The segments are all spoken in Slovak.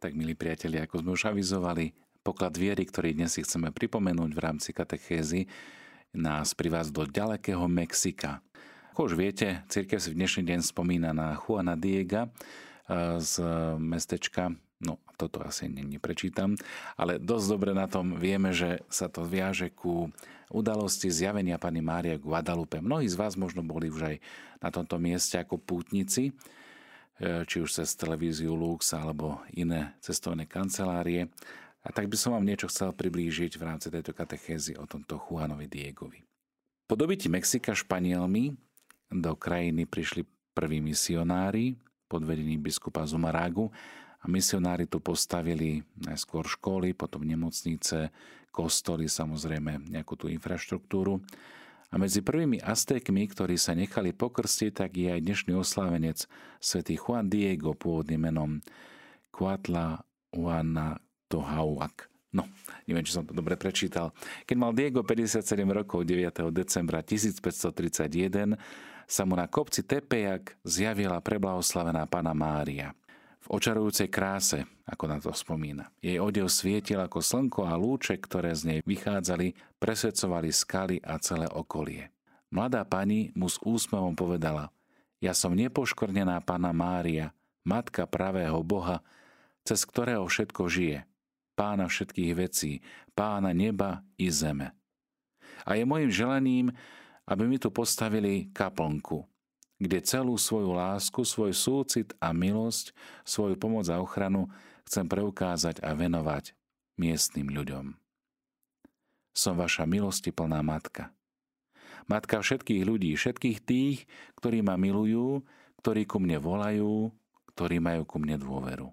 Tak, milí priatelia, ako sme už avizovali, poklad viery, ktorý dnes si chceme pripomenúť v rámci katechézy, nás privádza do ďalekého Mexika. Ako už viete, cirkev si v dnešný deň spomína na Juana Diega z mestečka, no toto asi neprečítam, ale dosť dobre na tom vieme, že sa to viaže ku udalosti zjavenia Panny Márie Guadalupe. Mnohí z vás možno boli už aj na tomto mieste ako pútnici, či už cez televíziu Lux alebo iné cestovné kancelárie. A tak by som vám niečo chcel priblížiť v rámci tejto katechézy o tomto Juanovi Diegovi. Po dobytí Mexika Španielmi do krajiny prišli prví misionári pod vedením biskupa Zumárragu a misionári tu postavili najskôr školy, potom nemocnice, kostoly, samozrejme nejakú tú infraštruktúru. A medzi prvými Aztékmi, ktorí sa nechali pokrstiť, tak je aj dnešný oslávenec svätý Juan Diego, pôvodným menom Cuatlauanatojauac. No, neviem, či som to dobre prečítal. Keď mal Diego 57 rokov 9. decembra 1531, sa mu na kopci Tepeyac zjavila preblahoslavená Panna Mária. V očarujúcej kráse, ako na to spomína. Jej odev svietil ako slnko a lúče, ktoré z nej vychádzali, presvedcovali skaly a celé okolie. Mladá pani mu s úsmevom povedala: ja som nepoškvrnená Panna Mária, matka pravého Boha, cez ktorého všetko žije, Pána všetkých vecí, Pána neba i zeme. A je mojim želaním, aby mi tu postavili kaplnku, kde celú svoju lásku, svoj súcit a milosť, svoju pomoc a ochranu chcem preukázať a venovať miestnym ľuďom. Som vaša milostiplná matka. Matka všetkých ľudí, všetkých tých, ktorí ma milujú, ktorí ku mne volajú, ktorí majú ku mne dôveru.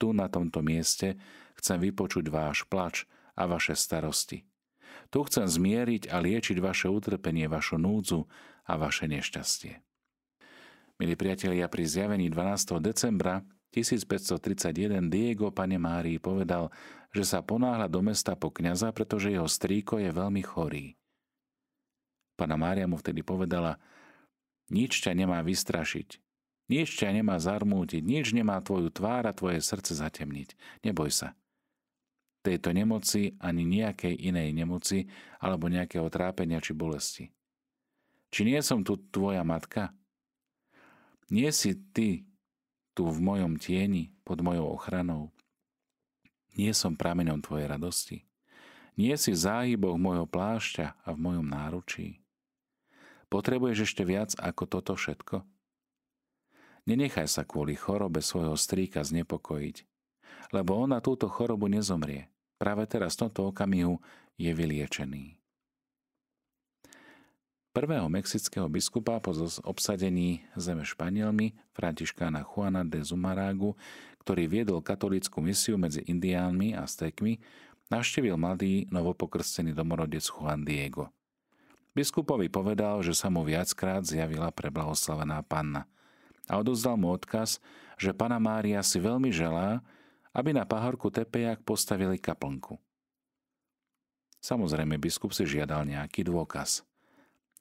Tu na tomto mieste chcem vypočuť váš plač a vaše starosti. Tu chcem zmieriť a liečiť vaše utrpenie, vašu núdzu a vaše nešťastie. Milí priatelia, pri zjavení 12. decembra 1531 Diego Panne Márii povedal, že sa ponáhla do mesta po kňaza, pretože jeho strýko je veľmi chorý. Panna Mária mu vtedy povedala: nič ťa nemá vystrašiť, nič ťa nemá zarmútiť, nič nemá tvoju tvár a tvoje srdce zatemniť. Neboj sa. Tejto nemoci ani nejakej inej nemoci alebo nejakého trápenia či bolesti. Či nie som tu tvoja matka? Nie si ty tu v mojom tieni, pod mojou ochranou? Nie som prameňom tvojej radosti? Nie si v záhyboch mojho plášťa a v mojom náručí? Potrebuješ ešte viac ako toto všetko? Nenechaj sa kvôli chorobe svojho strýka znepokojiť, lebo on na túto chorobu nezomrie. Práve teraz v tomto okamihu je vyliečený. Prvého mexického biskupa po obsadení zeme Španielmi, františkána Juana de Zumárragu, ktorý viedol katolícku misiu medzi Indiánmi a Aztékmi, navštívil mladý novopokrstený domorodec Juan Diego. Biskupovi povedal, že sa mu viackrát zjavila preblahoslavená panna a odozdal mu odkaz, že Panna Mária si veľmi želá, aby na pahorku Tepeyac postavili kaplnku. Samozrejme, biskup si žiadal nejaký dôkaz.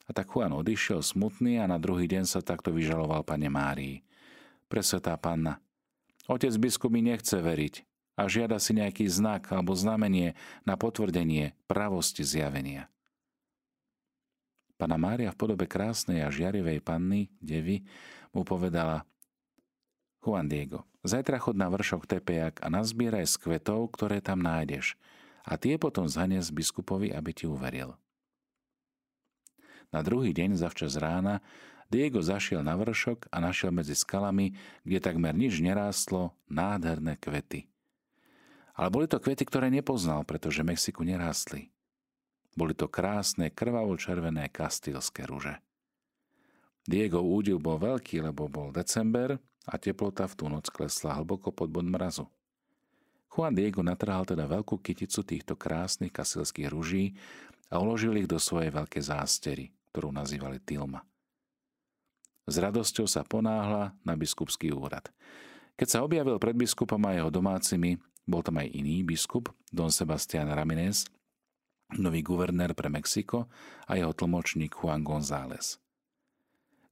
A tak Juan odišiel smutný a na druhý deň sa takto vyžaloval Panne Márii. Presvetá panna, otec biskup mi nechce veriť a žiada si nejaký znak alebo znamenie na potvrdenie pravosti zjavenia. Panna Mária v podobe krásnej a žiarivej panny, devy, mu povedala: Juan Diego, zajtra chod na vršok Tepeyac a nazbieraj z kvetov, ktoré tam nájdeš, a tie potom zanies biskupovi, aby ti uveril. Na druhý deň zavčas rána Diego zašiel na vršok a našiel medzi skalami, kde takmer nič nerástlo, nádherné kvety. Ale boli to kvety, ktoré nepoznal, pretože v Mexiku nerástli. Boli to krásne, krvavo-červené kastilské ruže. Diego údiv bol veľký, lebo bol december a teplota v tú noc klesla hlboko pod bod mrazu. Juan Diego natrhal teda veľkú kyticu týchto krásnych kastilských ruží a uložil ich do svojej veľkej zástery, ktorú nazývali tilma. S radosťou sa ponáhla na biskupský úrad. Keď sa objavil pred biskupom a jeho domácimi, bol tam aj iný biskup, Don Sebastián Ramírez, nový guvernér pre Mexiko a jeho tlmočník Juan González.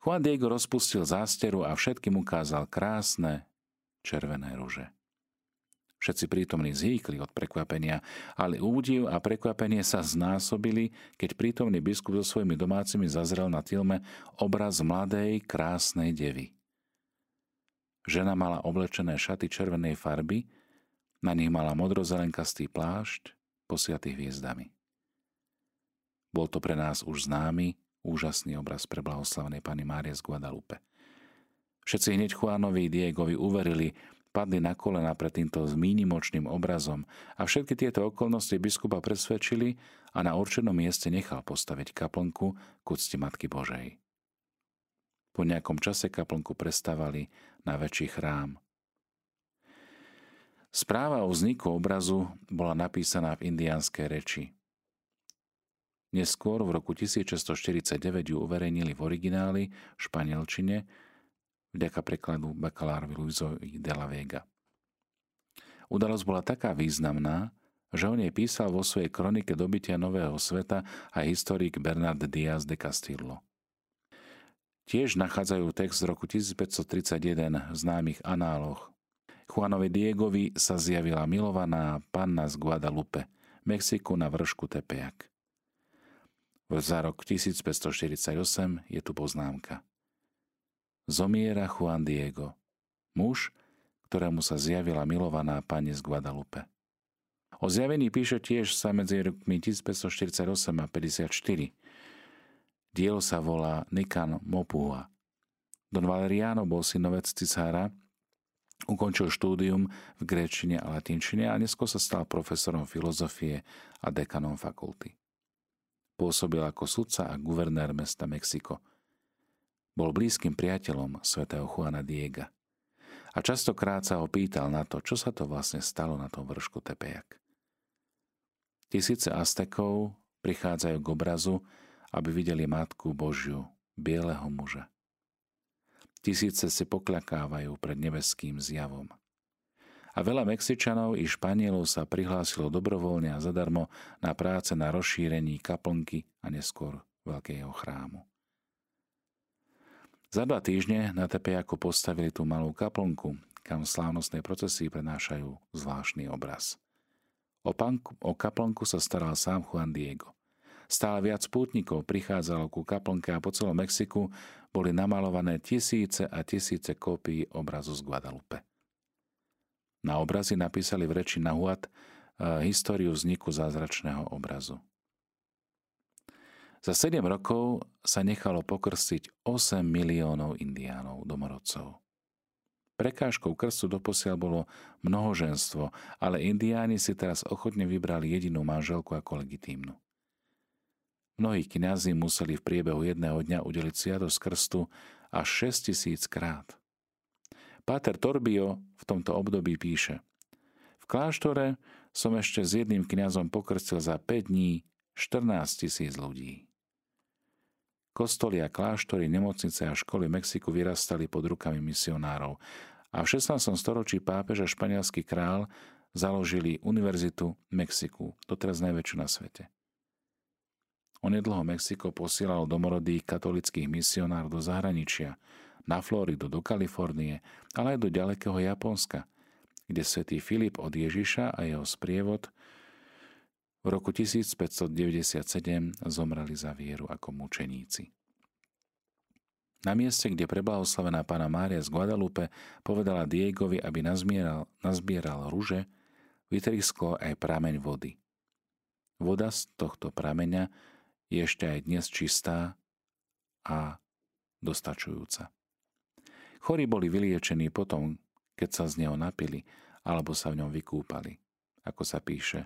Juan Diego rozpustil zásteru a všetkým ukázal krásne červené ruže. Všetci prítomní zhýkli od prekvapenia, ale údiv a prekvapenie sa znásobili, keď prítomný biskup so svojimi domácimi zazrel na tilme obraz mladej, krásnej devy. Žena mala oblečené šaty červenej farby, na nich mala modrozelenkastý plášť posiatý hviezdami. Bol to pre nás už známy, úžasný obraz pre blahoslavnej Panny Márie z Guadalupe. Všetci hneď Juanovi Diegovi uverili, padli na kolena pred týmto výnimočným obrazom a všetky tieto okolnosti biskupa presvedčili a na určenom mieste nechal postaviť kaplnku k úcti Matky Božej. Po nejakom čase kaplnku prestavali na väčší chrám. Správa o vzniku obrazu bola napísaná v indiánskej reči. Neskôr v roku 1649 ju uverejnili v origináli v španielčine vďaka prekladu bakalárovi Luisovi de la Vega. Udalosť bola taká významná, že o nej písal vo svojej kronike dobytia Nového sveta aj historik Bernard Díaz de Castillo. Tiež nachádzajú text z roku 1531 v známych análoch. Juanovi Diegovi sa zjavila milovaná panna z Guadalupe, Mexiku na vršku Tepeyac. Za rok 1548 je tu poznámka. Zomiera Juan Diego, muž, ktorému sa zjavila milovaná pani z Guadalupe. O zjavení píše tiež sa medzi rokmi 1548 a 54. Dielo sa volá Nikan Mopua. Don Valeriano bol synovec cisára, ukončil štúdium v gréčine a latinčine a neskôr sa stal profesorom filozofie a dekanom fakulty. Pôsobil ako sudca a guvernér mesta Mexiko. Bol blízkym priateľom svätého Juana Diega a častokrát sa ho pýtal na to, čo sa to vlastne stalo na tom vršku Tepeyac. Tisíce Aztekov prichádzajú k obrazu, aby videli Matku Božiu, bieleho muža. Tisíce si pokľakávajú pred nebeským zjavom. A veľa Mexičanov i Španielov sa prihlásilo dobrovoľne a zadarmo na práce na rozšírení kaplnky a neskôr veľkého chrámu. Za 2 týždne na Tepeyacu postavili tú malú kaplnku, kam v slávnostnej procesii prenášajú zvláštny obraz. O kaplnku sa staral sám Juan Diego. Stále viac pútnikov prichádzalo ku kaplnke a po celom Mexiku boli namalované tisíce a tisíce kópií obrazu z Guadalupe. Na obrazi napísali v reči Nahuatl históriu vzniku zázračného obrazu. Za 7 rokov sa nechalo pokrstiť 8 miliónov indiánov domorodcov. Prekážkou krstu doposiaľ bolo mnohoženstvo, ale indiáni si teraz ochotne vybrali jedinú manželku ako legitímnu. Mnohí kňazi museli v priebehu jedného dňa udeliť sviatosť krstu až 6 000 krát. Páter Torbio v tomto období píše: V kláštore som ešte s jedným kňazom pokrstil za 5 dní 14 000 ľudí. Kostoly a kláštory, nemocnice a školy v Mexiku vyrastali pod rukami misionárov a v 16. storočí pápež a španielský král založili Univerzitu Mexiku, doteraz najväčšiu na svete. Onedlho Mexiko posielalo domorodých katolických misionárov do zahraničia, na Floridu, do Kalifornie, ale aj do ďalekého Japonska, kde svätý Filip od Ježiša a jeho sprievod v roku 1597 zomreli za vieru ako mučeníci. Na mieste, kde preblahoslavená Panna Mária z Guadalupe povedala Diegovi, aby nazbieral ruže, vytrisklo aj prameň vody. Voda z tohto prameňa je ešte aj dnes čistá a dostačujúca. Chorí boli vyliečení potom, keď sa z neho napili alebo sa v ňom vykúpali, ako sa píše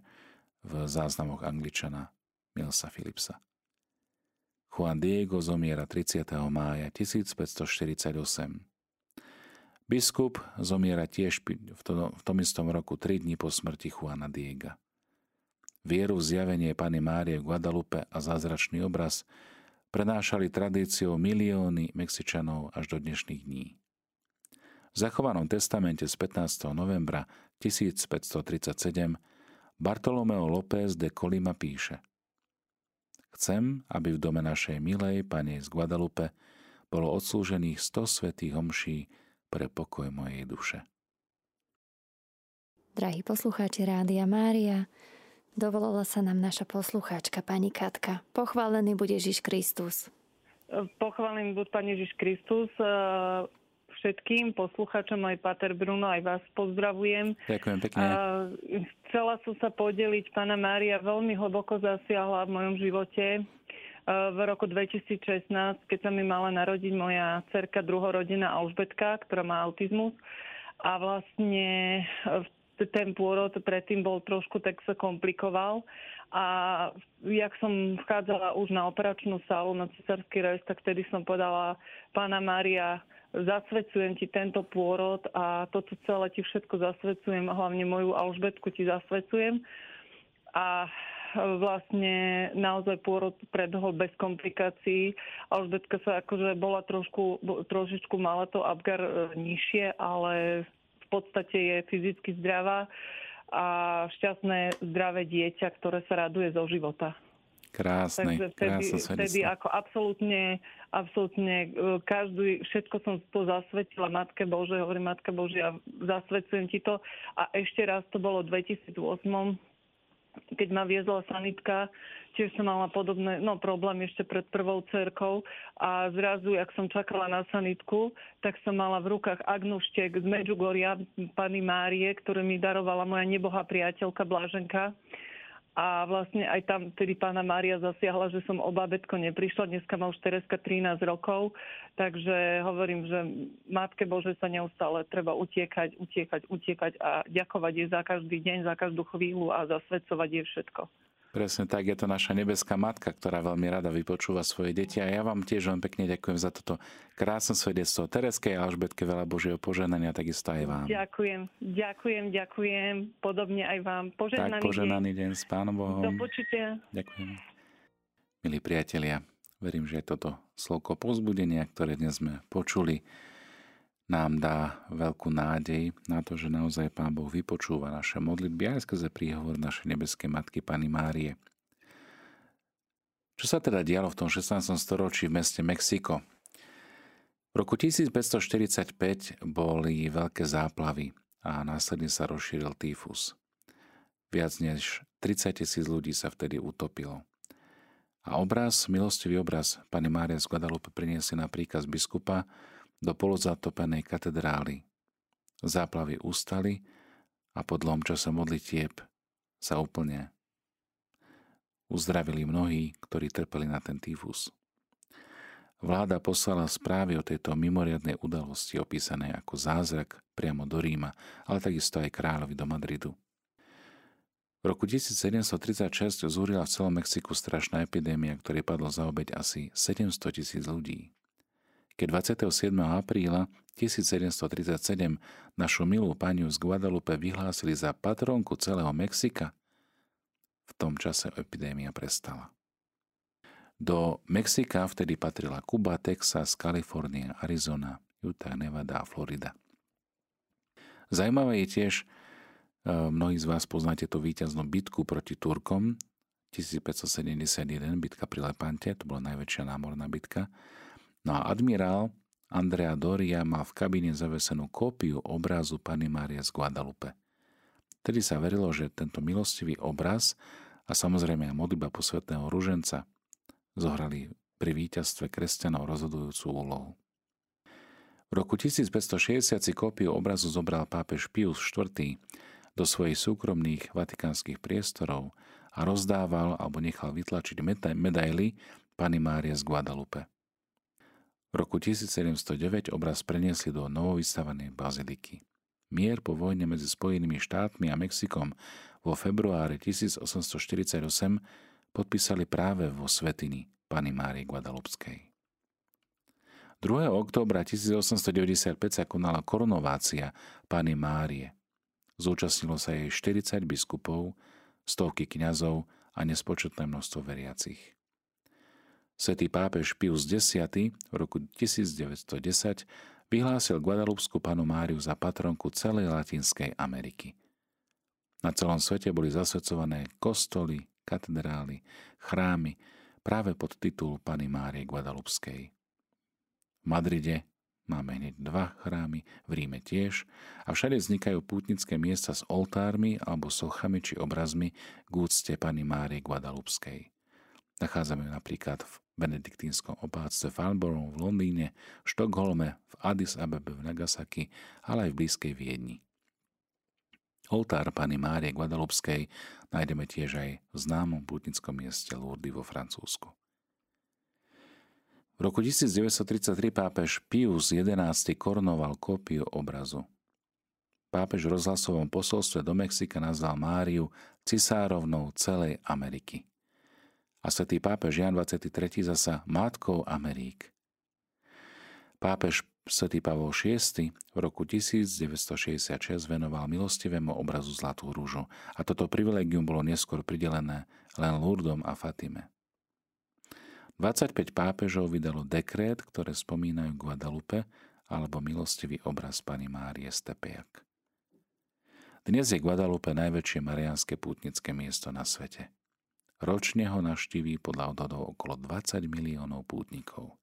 v záznamoch Angličana Millsa Philipsa. Juan Diego zomiera 30. mája 1548. Biskup zomiera tiež v tom istom roku 3 dní po smrti Juana Diega. Vieru v zjavenie Panny Márie v Guadalupe a zázračný obraz prenášali tradíciou milióny Mexičanov až do dnešných dní. V zachovanom testamente z 15. novembra 1537 Bartolomeo Lopez de Colima píše: Chcem, aby v dome našej milej Panny z Guadalupe bolo odslúžených 100 svätých omší pre pokoj mojej duše. Drahí poslucháči Rádia Mária, dovolala sa nám naša poslucháčka pani Katka. Pochválený buď Ježiš Kristus. Pochválený buď Pán Ježiš Kristus. Všetkým poslucháčom aj Páter Bruno, aj vás pozdravujem. Ďakujem pekne. Chcela som sa podeliť, Panna Mária veľmi hlboko zasiahla v mojom živote. V roku 2016, keď sa mi mala narodiť moja dcerka druhorodená Alžbetka, ktorá má autizmus. A vlastne ten pôrod predtým bol trošku, tak sa komplikoval. A jak som vchádzala už na operačnú sálu, na cisársky rez, tak vtedy som podala Panna Mária, zasvedcujem ti tento pôrod a toto celé ti všetko zasvedcujem, hlavne moju Alžbetku ti zasvedcujem. A vlastne naozaj pôrod predhol bez komplikácií. Alžbetka sa akože bola trošičku mala to Abgar nižšie, ale v podstate je fyzicky zdravá a šťastné, zdravé dieťa, ktoré sa raduje zo života. Krásne. Takže vtedy ako absolútne každú, všetko som to zasvetila Matke Božej, hovorím Matka Božia, zasvetujem ti to. A ešte raz to bolo v 2008, keď ma viezla sanitka, tiež som mala podobné, problém ešte pred prvou dcérkou a zrazu, jak som čakala na sanitku, tak som mala v rukách agnuštek z Medjugorja Panny Márie, ktoré mi darovala moja nebohá priateľka Blaženka. A vlastne aj tam tedy Panna Mária zasiahla, že som o babetko neprišla. Dneska má už Tereska 13 rokov, takže hovorím, že Matke Bože sa neustále treba utiekať a ďakovať jej za každý deň, za každú chvíľu a zasvedcovať jej všetko. Presne tak, je to naša nebeská matka, ktorá veľmi rada vypočúva svoje deti a ja vám tiež veľmi pekne ďakujem za toto krásne svedectvo Tereskej a Alžbetke, veľa Božieho požehnania, takisto aj vám. Ďakujem, podobne aj vám. Požehnaný deň s Pánom Bohom. Do počutia. Ďakujem. Milí priatelia, verím, že toto slovko povzbudenia, ktoré dnes sme počuli, nám dá veľkú nádej na to, že naozaj Pán Boh vypočúva naše modlitby aj skrze príhovor našej nebeskej matky Panny Márie. Čo sa teda dialo v tom 16. storočí v meste Mexiko? V roku 1545 boli veľké záplavy a následne sa rozšíril týfus. Viac než 30 000 ľudí sa vtedy utopilo. A milostivý obraz Panny Márie z Guadalupe priniesli na príkaz biskupa do polozatopenej katedrály. Záplavy ustali a po dlhom čase modlitieb sa úplne uzdravili mnohí, ktorí trpeli na ten týfus. Vláda poslala správy o tejto mimoriadnej udalosti, opísanej ako zázrak, priamo do Ríma, ale takisto aj kráľovi do Madridu. V roku 1736 zúrila v celom Mexiku strašná epidémia, ktorej padlo za obeť asi 700 000 ľudí. Keď 27. apríla 1737 našu milú Paniu z Guadalupe vyhlásili za patronku celého Mexika, v tom čase epidémia prestala. Do Mexika vtedy patrila Kuba, Texas, Kalifornia, Arizona, Utah, Nevada a Florida. Zajímavé je tiež, mnohí z vás poznáte tú víťaznú bitku proti Turkom, 1571, bitka pri Lepante, to bola najväčšia námorná bitka. No a admirál Andrea Doria mal v kabíne zavesenú kópiu obrazu Panny Márie z Guadalupe. Tedy sa verilo, že tento milostivý obraz a samozrejme aj modlitba posvätného ruženca zohrali pri víťazstve kresťanov rozhodujúcu úlohu. V roku 1560 si kópiu obrazu zobral pápež Pius IV. Do svojich súkromných vatikánskych priestorov a rozdával alebo nechal vytlačiť medaily Panny Márie z Guadalupe. V roku 1709 obraz preniesli do novovystavanej baziliky. Mier po vojne medzi Spojenými štátmi a Mexikom vo februári 1848 podpísali práve vo svätyni Panny Márie Guadalupskej. 2. októbra 1895 sa konala korunovácia Panny Márie. Zúčastnilo sa jej 40 biskupov, stovky kňazov a nespočetné množstvo veriacich. Svätý pápež Pius X v roku 1910 vyhlásil Guadalupskú Pannu Máriu za patronku celej Latinskej Ameriky. Na celom svete boli zasvedcované kostoly, katedrály, chrámy práve pod titul Panny Márie Guadalupskej. V Madride Máme hneď dva chrámy, v Ríme tiež, a všade vznikajú pútnické miesta s oltármi alebo sochami či obrazmi k úcte Panny Márie Guadalupskej. Nachádzame napríklad v benediktínskom opáctve Farnborough v Londýne, v Štokholme, v Addis Abebe v Nagasaki, ale aj v blízkej Viedni. Oltár Panny Márie Guadalupskej nájdeme tiež aj v známom pútnickom mieste Lourdes vo Francúzsku. V roku 1933 pápež Pius XI korunoval kópiu obrazu. Pápež v rozhlasovom posolstve do Mexika nazval Máriu cisárovnou celej Ameriky. A svätý pápež Ján XXIII zasa matkou Amerík. Pápež svätý Pavol VI v roku 1966 venoval milostivému obrazu zlatú rúžu a toto privilegium bolo neskôr pridelené len Lurdom a Fatime. 25 pápežov vydalo dekrét, ktoré spomínajú Guadalupe alebo milostivý obraz Panny Márie z Tepeyac. Dnes je Guadalupe najväčšie mariánske pútnické miesto na svete. Ročne ho navštíví podľa odhadov okolo 20 miliónov pútnikov.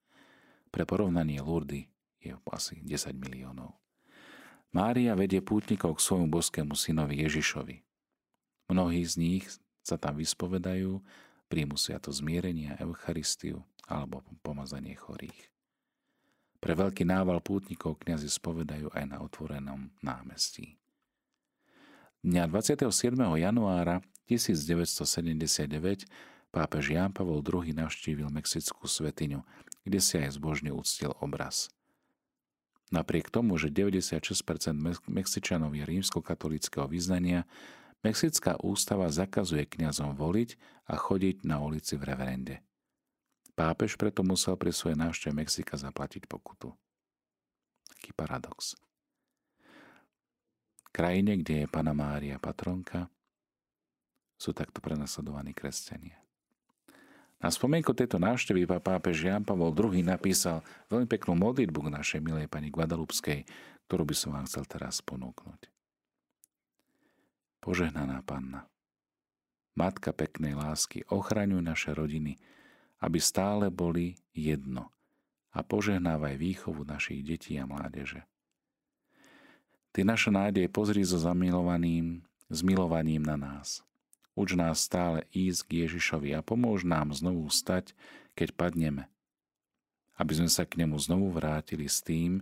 Pre porovnanie Lourdes je asi 10 miliónov. Mária vedie pútnikov k svojmu boskému synovi Ježišovi. Mnohí z nich sa tam vyspovedajú, príjmu sviato zmierenia, Eucharistiu alebo pomazanie chorých. Pre veľký nával pútnikov kňazi spovedajú aj na otvorenom námestí. Dňa 27. januára 1979 pápež Ján Pavol II navštívil mexickú svetiňu, kde si aj zbožne uctil obraz. Napriek tomu, že 96% Mexičanov je rímskokatolického vyznania, mexická ústava zakazuje kňazom voliť a chodiť na ulici v reverende. Pápež preto musel pri svojej návšteve Mexika zaplatiť pokutu. Taký paradox. V krajine, kde je Panna Mária patronka, sú takto prenasledovaní kresťania. Na spomienku tejto návštevy pápež Ján Pavol II napísal veľmi peknú modlitbu k našej milej pani Guadalupskej, ktorú by som vám chcel teraz ponúknuť. Požehnaná Panna, Matka peknej lásky, ochraňuj naše rodiny, aby stále boli jedno a požehnávaj výchovu našich detí a mládeže. Ty naša nádej pozri so zmilovaním na nás. Uč nás stále ísť k Ježišovi a pomôž nám znovu stať, keď padneme, aby sme sa k nemu znovu vrátili s tým,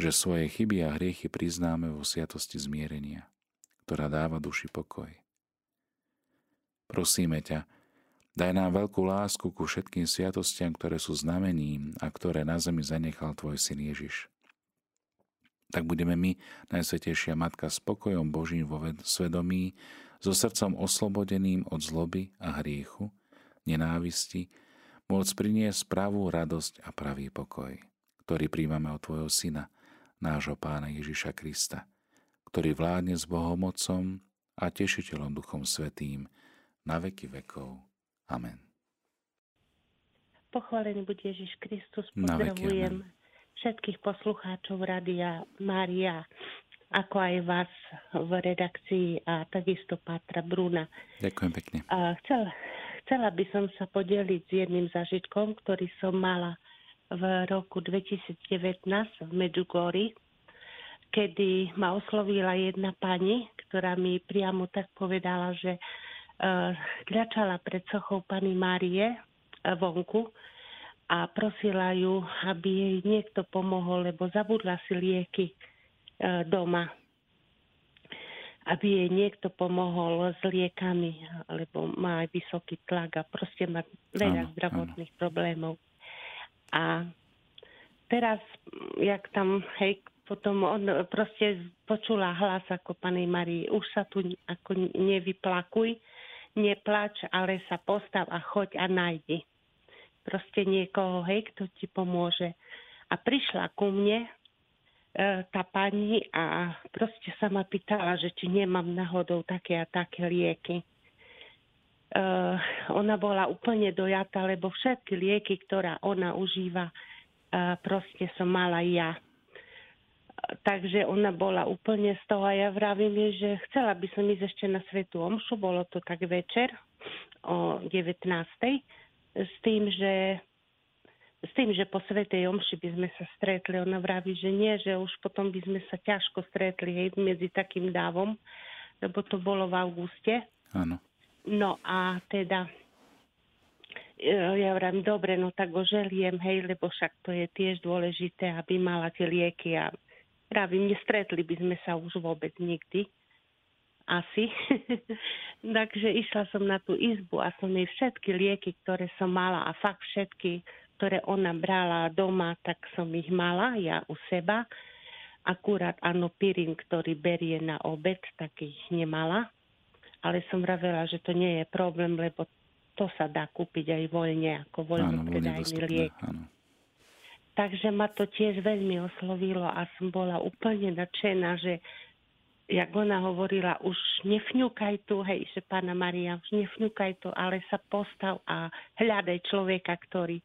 že svoje chyby a hriechy priznáme vo sviatosti zmierenia, ktorá dáva duši pokoj. Prosíme ťa, daj nám veľkú lásku ku všetkým sviatostiam, ktoré sú znamením a ktoré na zemi zanechal tvoj syn Ježiš. Tak budeme my, Najsvätejšia Matka, s pokojom Božím vo svedomí, so srdcom oslobodeným od zloby a hriechu, nenávisti, môcť priniesť pravú radosť a pravý pokoj, ktorý príjmame od tvojho syna, nášho Pána Ježiša Krista, ktorý vládne s Bohom Otcom a Tešiteľom Duchom Svätým na veky vekov. Amen. Pochválený buď Ježiš Kristus. Pozdravujem všetkých poslucháčov Rádia Mária, ako aj vás v redakcii a takisto Pátra Bruna. Ďakujem pekne. Chcela by som sa podeliť s jedným zážitkom, ktorý som mala v roku 2019 v Medjugorji, kedy ma oslovila jedna pani, ktorá mi priamo tak povedala, že kľačala pred sochou Panny Márie vonku a prosila ju, aby jej niekto pomohol, lebo zabudla si lieky doma. Aby jej niekto pomohol s liekami, lebo má aj vysoký tlak a proste má veľa zdravotných problémov. A teraz, potom on proste počula hlas ako Panny Márii, už sa tu ako nevyplakuj, neplač, ale sa postav a choď a nájdi. Proste niekoho, kto ti pomôže. A prišla ku mne tá pani a proste sa ma pýtala, že či nemám náhodou také a také lieky. Ona bola úplne dojatá, lebo všetky lieky, ktoré ona užíva, proste som mala ja. Takže ona bola úplne z toho a ja vravím jej, že chcela by som ísť ešte na svätú omšu, bolo to tak večer o 19:00, s tým, že s tým, že po Svätej omši by sme sa stretli. Ona vraví, že nie, že už potom by sme sa ťažko stretli, hej, medzi takým dávom, lebo to bolo v auguste. Áno. No a teda ja vravím, dobre, no tak oželiem, hej, lebo však to je tiež dôležité, aby mala tie lieky. A vravím, nestretli by sme sa už vôbec nikdy. Asi. Takže išla som na tú izbu a som jej všetky lieky, ktoré som mala, a fakt všetky, ktoré ona brala doma, tak som ich mala ja u seba. Akurát anopirín, ktorý berie na obed, tak ich nemala. Ale som vravela, že to nie je problém, lebo to sa dá kúpiť aj voľne, ako voľne predajný liek. Áno. Takže ma to tiež veľmi oslovilo a som bola úplne nadšená, že jak ona hovorila, už nefňukaj tu, hej, že Panna Mária, už nefňukaj tu, ale sa postav a hľadaj človeka, ktorý...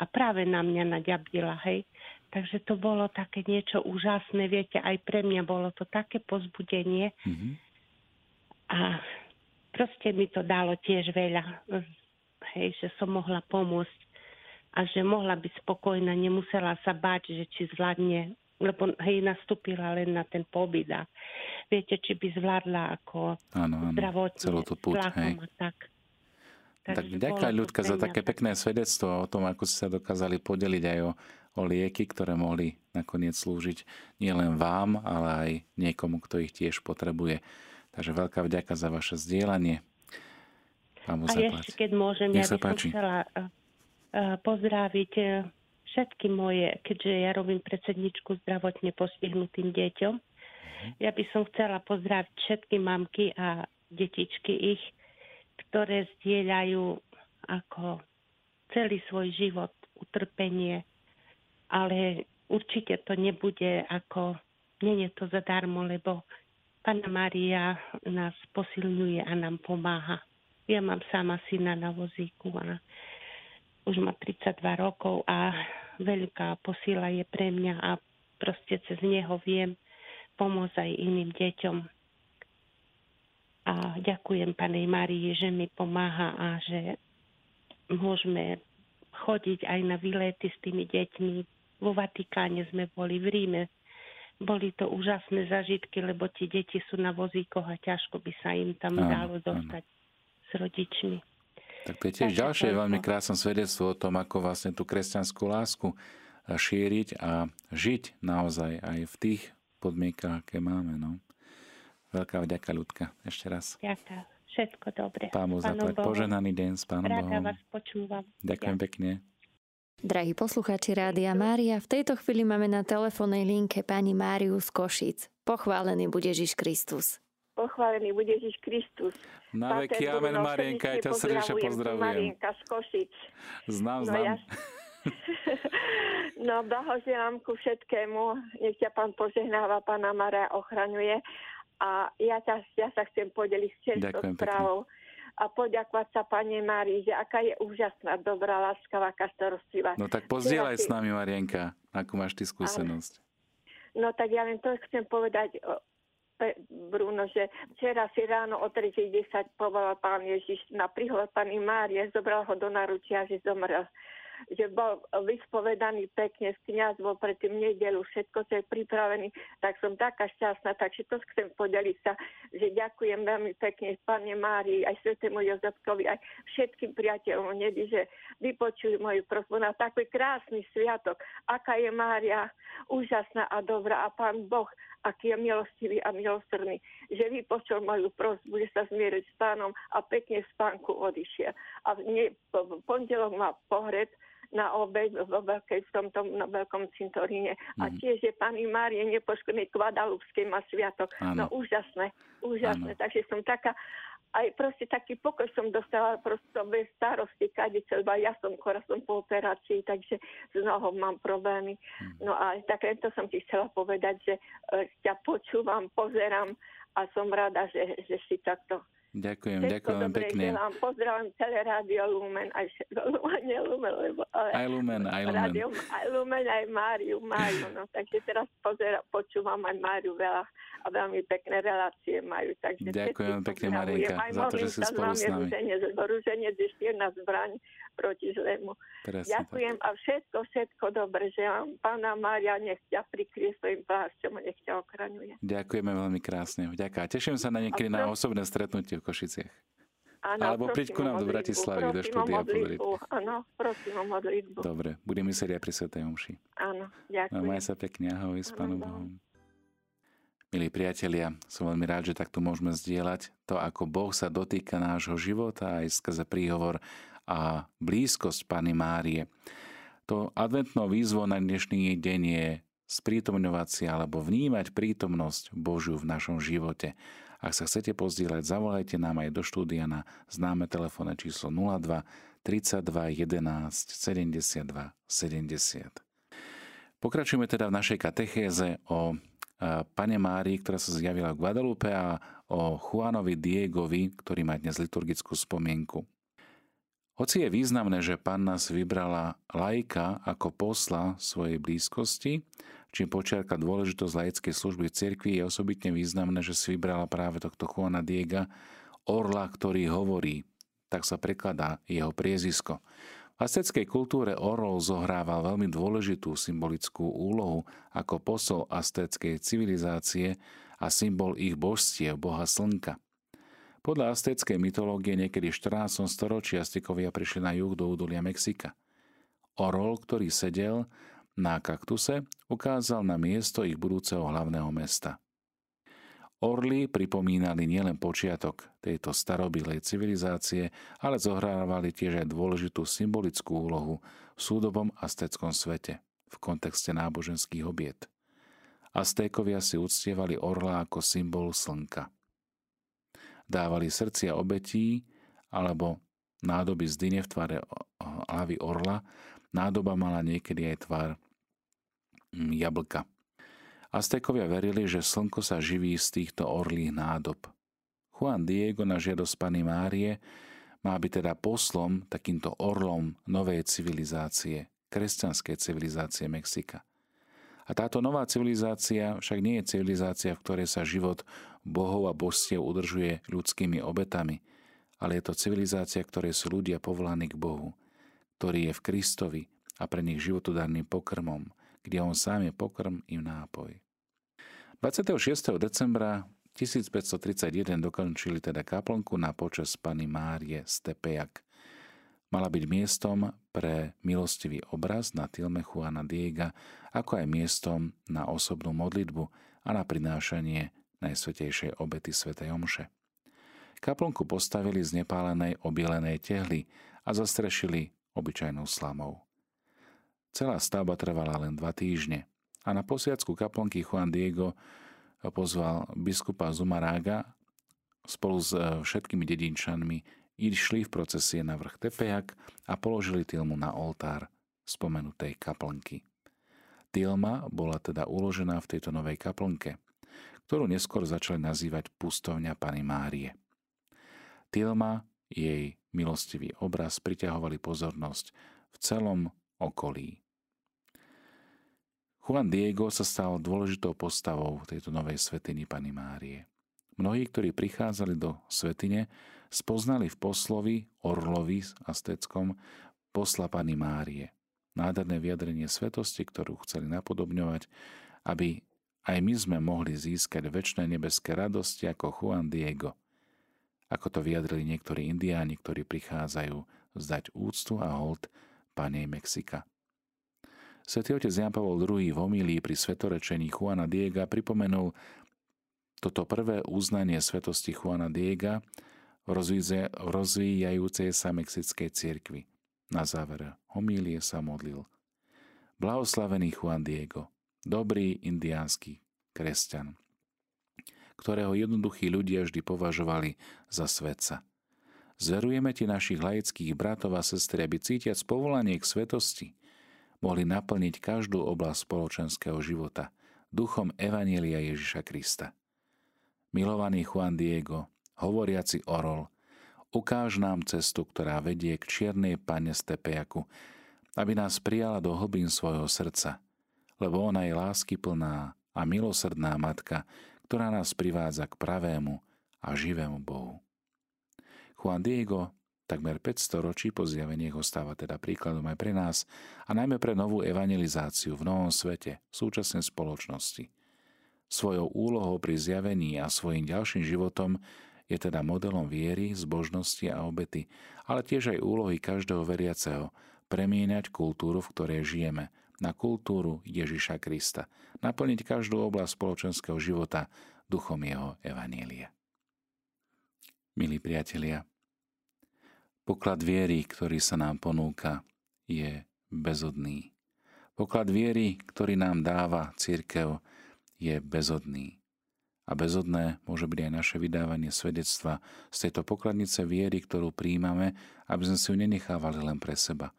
A práve na mňa naďabdila, hej. Takže to bolo také niečo úžasné, viete, aj pre mňa bolo to také pozbudenie. Mm-hmm. A proste mi to dalo tiež veľa, hej, že som mohla pomôcť a že mohla byť spokojná, nemusela sa báť, že či zvládne, lebo hej, nastúpila len na ten pobyt a viete, či by zvládla ako zdravotne, vlákom a tak. Tak ďakujem, Ľudka, za také pekné svedectvo o tom, ako ste sa dokázali podeliť aj o lieky, ktoré mohli nakoniec slúžiť nielen vám, ale aj niekomu, kto ich tiež potrebuje. Takže veľká vďaka za vaše zdieľanie. Pánu a ešte, keď môžem, ja by som chcela pozdraviť všetky moje, keďže ja robím predsedničku zdravotne postihnutým deťom. Ja by som chcela pozdraviť všetky mamky a detičky ich, ktoré zdieľajú ako celý svoj život, utrpenie, ale určite to nebude ako, nie je to zadarmo, lebo Panna Mária nás posilňuje a nám pomáha. Ja mám sama syna na vozíku a už má 32 rokov a veľká posila je pre mňa a proste cez neho viem pomôcť aj iným deťom. A ďakujem Pannej Márii, že mi pomáha a že môžeme chodiť aj na výlety s tými deťmi. Vo Vatikáne sme boli, v Ríme. Boli to úžasné zažitky, lebo tie deti sú na vozíkoch a ťažko by sa im tam dalo dostať s rodičmi. Tak to je tiež ďalšie veľmi krásne svedectvo o tom, ako vlastne tú kresťanskú lásku šíriť a žiť naozaj aj v tých podmienkach, aké máme, no. Veľká vďaka, Ľudka. Ešte raz. Ďakujem. Všetko dobre. Pán Boh zaplať. Poženaný deň s Pánom Bohom. Rada vás počúvam. Ďakujem pekne. Drahí poslucháči Rádia Mária, v tejto chvíli máme na telefónnej linke pani Máriu z Košíc. Pochválený bude Ježiš Kristus. Pochválený bude Ježiš Kristus. Na veky amen, Marienka, ja ťa srdečne pozdravujem. Marienka z Košíc. Znám. Ja... No, blahoželám ku všetkému. Nech ťa Pán požehnáva, Panna Mária ochraňuje. A ja sa chcem podeliť s týmto správou a poďakovať sa Panne Márii, že aká je úžasná, dobrá, láskavá, starostlivá. No tak pozdieľaj s nami, Marienka, akú máš ty skúsenosť. No tak ja len to chcem povedať, Bruno, že včera si ráno o 3:10 povolal Pán Ježiš na príhod Panny Márie, zobral ho do naručia, že zomrel. Že bol vyspovedaný pekne, kňaz bol predtým nedeľu, všetko, čo je pripravený, tak som taká šťastná, takže to chcem podeliť sa, že ďakujem veľmi pekne Panne Márii, aj svätému Jozefkovi, aj všetkým priateľom neby, že vypočuj moju prosbu na taký krásny sviatok, aká je Mária, úžasná a dobrá, a Pán Boh, aký je milostivý a milosrdný, že vypočul moju prosbu, že sa zmieriť s Pánom a pekne v spánku odišiel. A v pondelok má pohreb na obed v veľkom cintoríne. A tiež je Panny Márie nepoškodný Guadalupskej má sviatok. Áno. No úžasné. Áno. Takže som taká, aj proste taký pokoj som dostala prosto bez starosti, kadičelba, ja som po operácii, takže s nohou mám problémy. No a tak len to som ti chcela povedať, že ťa počúvam, pozerám a som rada, že si takto Ďakujem, ďakujem pekne. Pozdravím celé Rádio Lumen, aj Lumen, aj Máriu. No, takže teraz počúvam aj Máriu veľa a veľmi pekné relácie majú. Takže ďakujem pekne, Marienka, za to, že si spolu s nami. Ruženec je špierna zbraň proti zlému. Presne, ďakujem tak. A všetko dobre, že vám Panna Mária nech ťa prikrie svojim plášťom a nech ťa ochraňuje. Ďakujeme veľmi krásne. Ďakujem. Teším sa na niekedy na osobné stretnutie v Košiciach. Ano, alebo príď ku nám do Bratislavy, do štúdia. Áno, prosím o modlitbu. Dobre, budem myslieť aj pri svätej omši. Áno, ďakujem. Maj sa pekne, ahoj, s Pánom Bohom. Milí priatelia, som veľmi rád, že takto môžeme zdieľať to, ako Boh sa dotýka nášho života aj skrze príhovor a blízkosť Panny Márie. To adventnou výzvou na dnešný deň je sprítomňovať si alebo vnímať prítomnosť Božiu v našom živote. Ak sa chcete pozdieľať, zavolajte nám aj do štúdia na známe telefónne číslo 02 32 11 72 70. Pokračujeme teda v našej katechéze o Panne Márii, ktorá sa zjavila v Guadalupe, a o Juanovi Diegovi, ktorý má dnes liturgickú spomienku. Hoci je významné, že Panna si vybrala laika ako posla svojej blízkosti, čím počiarka dôležitosť laickej služby v cirkvi, je osobitne významné, že si vybrala práve tohto Juana Diega, orla, ktorý hovorí. Tak sa prekladá jeho priezisko. V azteckej kultúre orol zohrával veľmi dôležitú symbolickú úlohu ako posol azteckej civilizácie a symbol ich božstiev, boha slnka. Podľa azteckej mytológie niekedy v 14. storočí Aztekovia prišli na juh do údolia Mexika. Orol, ktorý sedel na kaktuse, ukázal na miesto ich budúceho hlavného mesta. Orly pripomínali nielen počiatok tejto starobylej civilizácie, ale zohrávali tiež aj dôležitú symbolickú úlohu v súdobom aztéckom svete v kontexte náboženských obiet. Aztékovia si uctievali orla ako symbol slnka. Dávali srdcia obetí alebo nádoby z dyne v tvare hlavy orla. Nádoba mala niekedy aj tvár jablka. Aztékovia verili, že slnko sa živí z týchto orlých nádob. Juan Diego na žiadosť Panny Márie má byť teda poslom, takýmto orlom novej civilizácie, kresťanskej civilizácie Mexika. A táto nová civilizácia však nie je civilizácia, v ktorej sa život bohov a božstiev udržuje ľudskými obetami, ale je to civilizácia, ktorej sú ľudia povolaní k Bohu, ktorý je v Kristovi a pre nich životodarným pokrmom, kde on sám je pokrm i nápoj. 26. decembra 1531 dokončili teda kaplnku na počesť Panny Márie z Tepeyac. Mala byť miestom pre milostivý obraz na tilme Juana Diega, ako aj miestom na osobnú modlitbu a na prinášanie najsvätejšej obety svätej omše. Kaplnku postavili z nepálenej obielenej tehly a zastrešili obyčajnou slamou. Celá stavba trvala len 2 týždne a na posviacku kaplnky Juan Diego pozval biskupa Zumárraga. Spolu s všetkými dedinčanmi išli v procesie na vrch Tepeyac a položili tilmu na oltár spomenutej kaplnky. Tilma bola teda uložená v tejto novej kaplnke, ktorú neskôr začali nazývať pustovňa Panny Márie. Tilma, jej milostivý obraz priťahovali pozornosť v celom okolí. Juan Diego sa stal dôležitou postavou tejto novej svätyni Panny Márie. Mnohí, ktorí prichádzali do svätyne, spoznali v poslovi orlovi s aztéckom posla Panny Márie. Nádherné vyjadrenie svetosti, ktorú chceli napodobňovať, aby aj my sme mohli získať večné nebeské radosti ako Juan Diego. Ako to vyjadrili niektorí indiáni, ktorí prichádzajú vzdať úctu a hold Panej Mexika. Svätý otec Ján Pavol II v homílii pri svetorečení Juana Diega pripomenul toto prvé uznanie svetosti Juana Diega v rozvíjajúcej sa mexickej cirkvi. Na záver homílie sa modlil: Blahoslavený Juan Diego, dobrý indiánsky kresťan, ktorého jednoduchí ľudia vždy považovali za svetca. Zverujeme ti našich laických bratov a sestry, aby cítiac povolanie k svetosti mohli naplniť každú oblasť spoločenského života duchom Evanjelia Ježiša Krista. Milovaný Juan Diego, hovoriaci orol, ukáž nám cestu, ktorá vedie k čiernej Panne z Tepeyacu, aby nás prijala do hlbín svojho srdca, lebo ona je láskyplná a milosrdná matka, ktorá nás privádza k pravému a živému Bohu. Juan Diego takmer 500 ročí po zjaveniach ostáva teda príkladom aj pre nás a najmä pre novú evangelizáciu v novom svete, v súčasnej spoločnosti. Svojou úlohou pri zjavení a svojim ďalším životom je teda modelom viery, zbožnosti a obety, ale tiež aj úlohy každého veriaceho premieňať kultúru, v ktorej žijeme, na kultúru Ježiša Krista, naplniť každú oblasť spoločenského života duchom jeho evanielia. Milí priatelia, poklad viery, ktorý sa nám ponúka, je bezodný. Poklad viery, ktorý nám dáva cirkev, je bezodný. A bezodné môže byť aj naše vydávanie svedectva z tejto pokladnice viery, ktorú príjmame, aby sme si ju nenechávali len pre seba,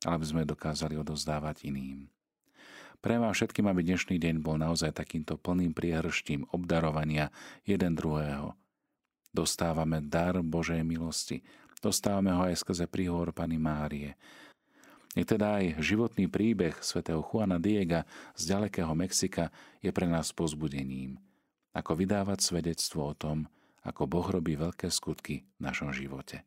ale aby sme dokázali odovzdávať iným. Pre vás všetkým, aby dnešný deň bol naozaj takýmto plným priehrštím obdarovania jeden druhého. Dostávame dar Božej milosti, dostávame ho aj skrze príhovor Panny Márie. Je teda aj životný príbeh svätého Juana Diega z ďalekého Mexika je pre nás povzbudením, ako vydávať svedectvo o tom, ako Boh robí veľké skutky v našom živote.